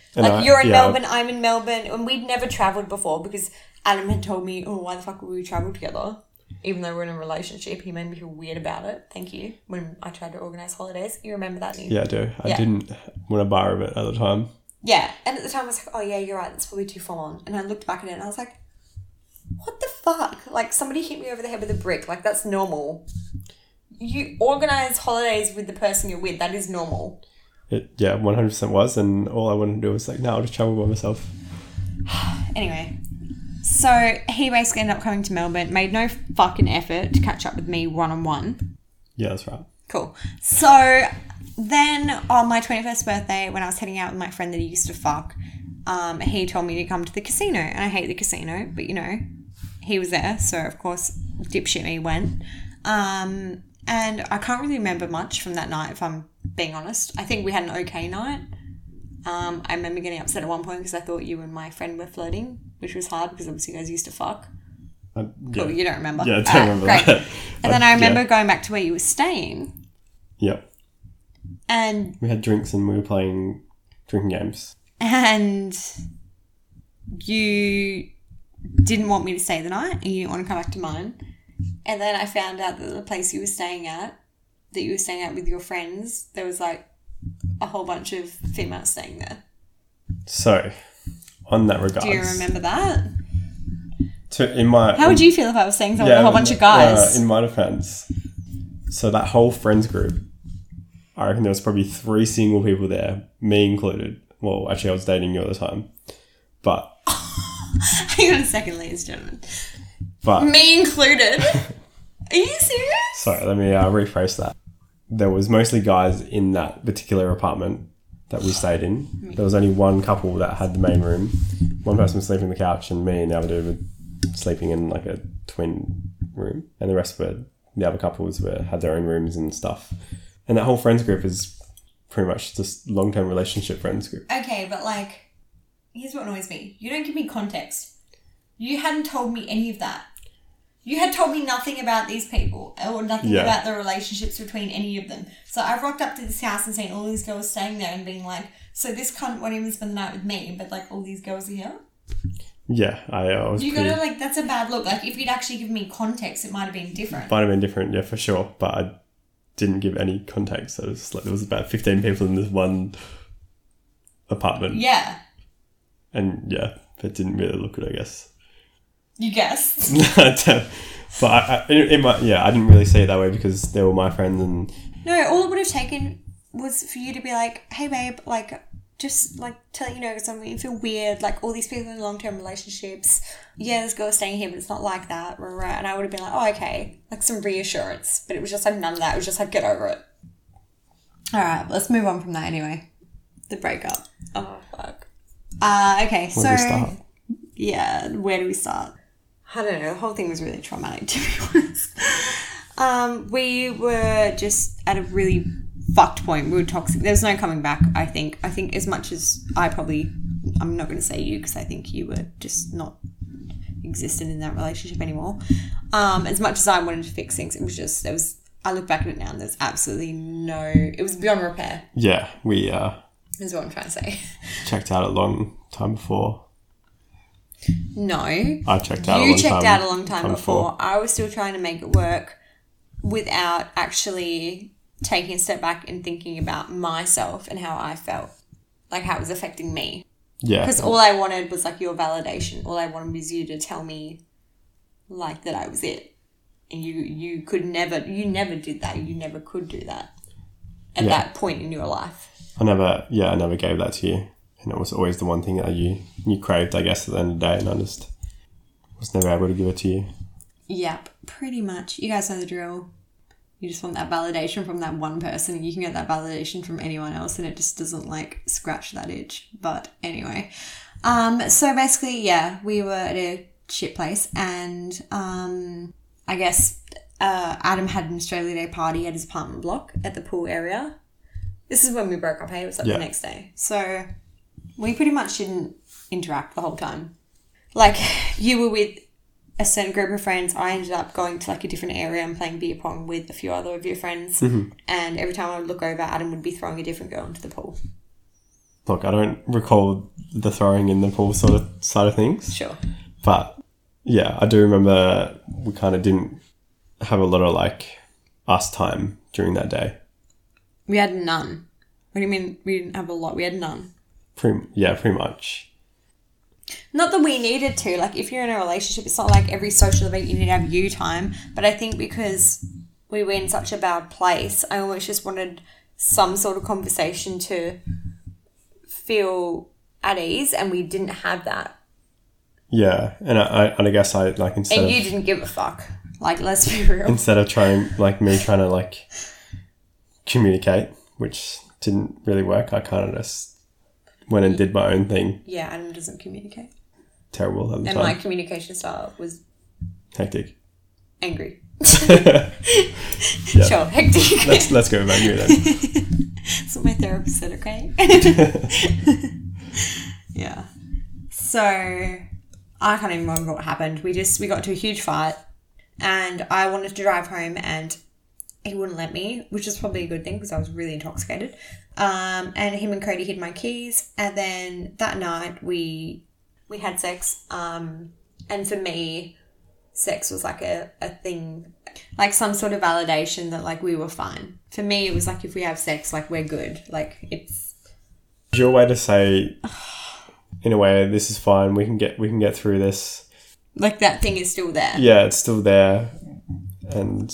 Like, you're in Melbourne, I'm in Melbourne. And we'd never travelled before because Adam had told me, oh, why the fuck would we travel together? Even though we're in a relationship, he made me feel weird about it. Thank you. When I tried to organise holidays. You remember that? Yeah, I do. I didn't want a bar of it at the time. Yeah. And at the time I was like, oh, yeah, you're right. That's probably too full on. And I looked back at it and I was like, what the fuck? Like, somebody hit me over the head with a brick. Like, that's normal. You organise holidays with the person you're with. That is normal. 100% was. And all I wanted to do was like, no, I'll just travel by myself. Anyway. So he basically ended up coming to Melbourne, made no fucking effort to catch up with me one-on-one. Yeah, that's right. Cool. So then on my 21st birthday, when I was heading out with my friend that he used to fuck, he told me to come to the casino. And I hate the casino, but, you know, he was there. So, of course, dipshit me went. And I can't really remember much from that night, if I'm being honest. I think we had an okay night. I remember getting upset at one point because I thought you and my friend were flirting, which was hard because obviously you guys used to fuck. Yeah. Cool, you don't remember. Yeah, I don't remember great. That. And then I remember going back to where you were staying. Yeah. And we had drinks and we were playing drinking games. And you didn't want me to stay the night and you didn't want to come back to mine. And then I found out that the place you were staying at, that you were staying at with your friends, there was like a whole bunch of females staying there. So, on that regard, do you remember that? How would you feel if I was staying somewhere with a whole bunch of guys? In my defense, so that whole friends group, I reckon there was probably 3 single people there, me included. Well, actually, I was dating you at the time, but hang on a second, ladies and gentlemen. But me included. Are you serious? Sorry, let me rephrase that. There was mostly guys in that particular apartment that we stayed in. There was only one couple that had the main room. One person was sleeping on the couch and me and the other dude were sleeping in like a twin room. And the rest were, the other couples had their own rooms and stuff. And that whole friends group is pretty much just long-term relationship friends group. Okay, but like, here's what annoys me. You don't give me context. You hadn't told me any of that. You had told me nothing about these people or nothing about the relationships between any of them. So I've rocked up to this house and seen all these girls staying there and being like, so this cunt won't even spend the night with me, but like all these girls are here? Yeah, I was gotta like, that's a bad look. Like if you'd actually given me context, it might have been different. Might have been different, yeah, for sure. But I didn't give any context. So it was just like there was about 15 people in this one apartment. Yeah. And yeah, that didn't really look good, I guess. You guessed. But I didn't really see it that way because they were my friends and... No, all it would have taken was for you to be like, hey, babe, like, just, like, tell you know something. You feel weird. Like, all these people in long-term relationships. Yeah, this girl's staying here, but it's not like that. And I would have been like, oh, okay. Like, some reassurance. But it was just, like, none of that. It was just, like, get over it. All right, let's move on from that anyway. The breakup. Oh, fuck. Okay, so... Where do we start? Yeah, where do we start? I don't know, the whole thing was really traumatic, to be honest. We were just at a really fucked point. We were toxic. There's no coming back, I think. I think as much as I'm not going to say you because I think you were just not existent in that relationship anymore. As much as I wanted to fix things, it was just, I look back at it now and there's absolutely it was beyond repair. Yeah, we... is what I'm trying to say. Checked out a long time before. No. I checked out a long time before. You checked out a long time before. I was still trying to make it work without actually taking a step back and thinking about myself and how I felt, like how it was affecting me. Yeah. Because all I wanted was like your validation. All I wanted was you to tell me like that I was it. And you never did that. You never could do that at that point in your life. I never gave that to you. And it was always the one thing that you craved, I guess, at the end of the day. And I just was never able to give it to you. Yep, pretty much. You guys know the drill. You just want that validation from that one person. You can get that validation from anyone else and it just doesn't, like, scratch that itch. But anyway. So basically, yeah, we were at a shit place. And I guess Adam had an Australia Day party at his apartment block at the pool area. This is when we broke up, hey? It was like the next day. So... we pretty much didn't interact the whole time. Like, you were with a certain group of friends. I ended up going to, like, a different area and playing beer pong with a few other of your friends. Mm-hmm. And every time I would look over, Adam would be throwing a different girl into the pool. Look, I don't recall the throwing in the pool sort of side of things. Sure. But, yeah, I do remember we kind of didn't have a lot of, like, us time during that day. We had none. What do you mean we didn't have a lot? We had none. Pretty much. Not that we needed to. Like, if you're in a relationship, it's not like every social event you need to have you time. But I think because we were in such a bad place, I almost just wanted some sort of conversation to feel at ease, and we didn't have that. Yeah, and I guess I like instead. And you didn't give a fuck. Like, let's be real. Instead of trying to communicate, which didn't really work, I kind of just went and did my own thing. Yeah, Adam doesn't communicate. Terrible at the time. And my communication style was hectic. Angry. Yeah. Sure, hectic. Let's go with angry then. That's what my therapist said, okay? Yeah. So I can't even remember what happened. We got into a huge fight and I wanted to drive home and he wouldn't let me, which is probably a good thing because I was really intoxicated. And him and Cody hid my keys. And then that night we had sex. And for me, sex was like a thing, like some sort of validation that like we were fine. For me, it was like if we have sex, like we're good. Like it's... Your way to say... in a way, this is fine. We can get through this. Like that thing is still there. Yeah, it's still there, and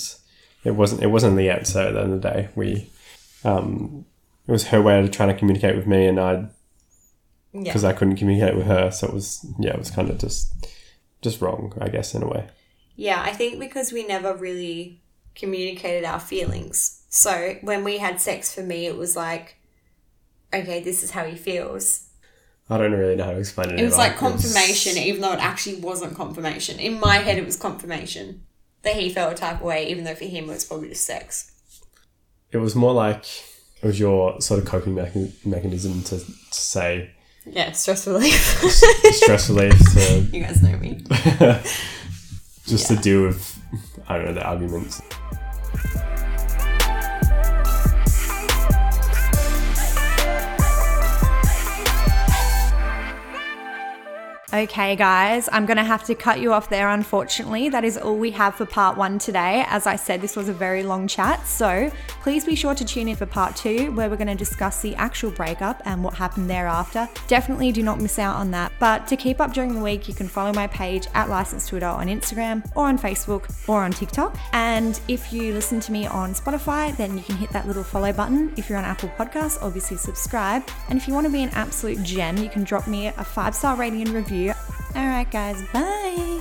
it wasn't the answer at the end of the day. It was her way of trying to communicate with me, and I couldn't communicate with her, so it was kind of just wrong, I guess, in a way. Yeah, I think because we never really communicated our feelings. So when we had sex, for me, it was like, okay, this is how he feels. I don't really know how to explain it. It was like confirmation, even though it actually wasn't confirmation. In my head, it was confirmation that he felt a type of way, even though for him it was probably just sex. It was more like it was your sort of coping mechanism to say... Yeah, stress relief. Stress relief. To, you guys know me. Just to deal with, I don't know, the arguments. Okay, guys, I'm going to have to cut you off there, unfortunately. That is all we have for part 1 today. As I said, this was a very long chat, so please be sure to tune in for part 2 where we're going to discuss the actual breakup and what happened thereafter. Definitely do not miss out on that. But to keep up during the week, you can follow my page at Licensed to Adult on Instagram or on Facebook or on TikTok. And if you listen to me on Spotify, then you can hit that little follow button. If you're on Apple Podcasts, obviously subscribe. And if you want to be an absolute gem, you can drop me a 5-star rating and review. All right, guys, bye.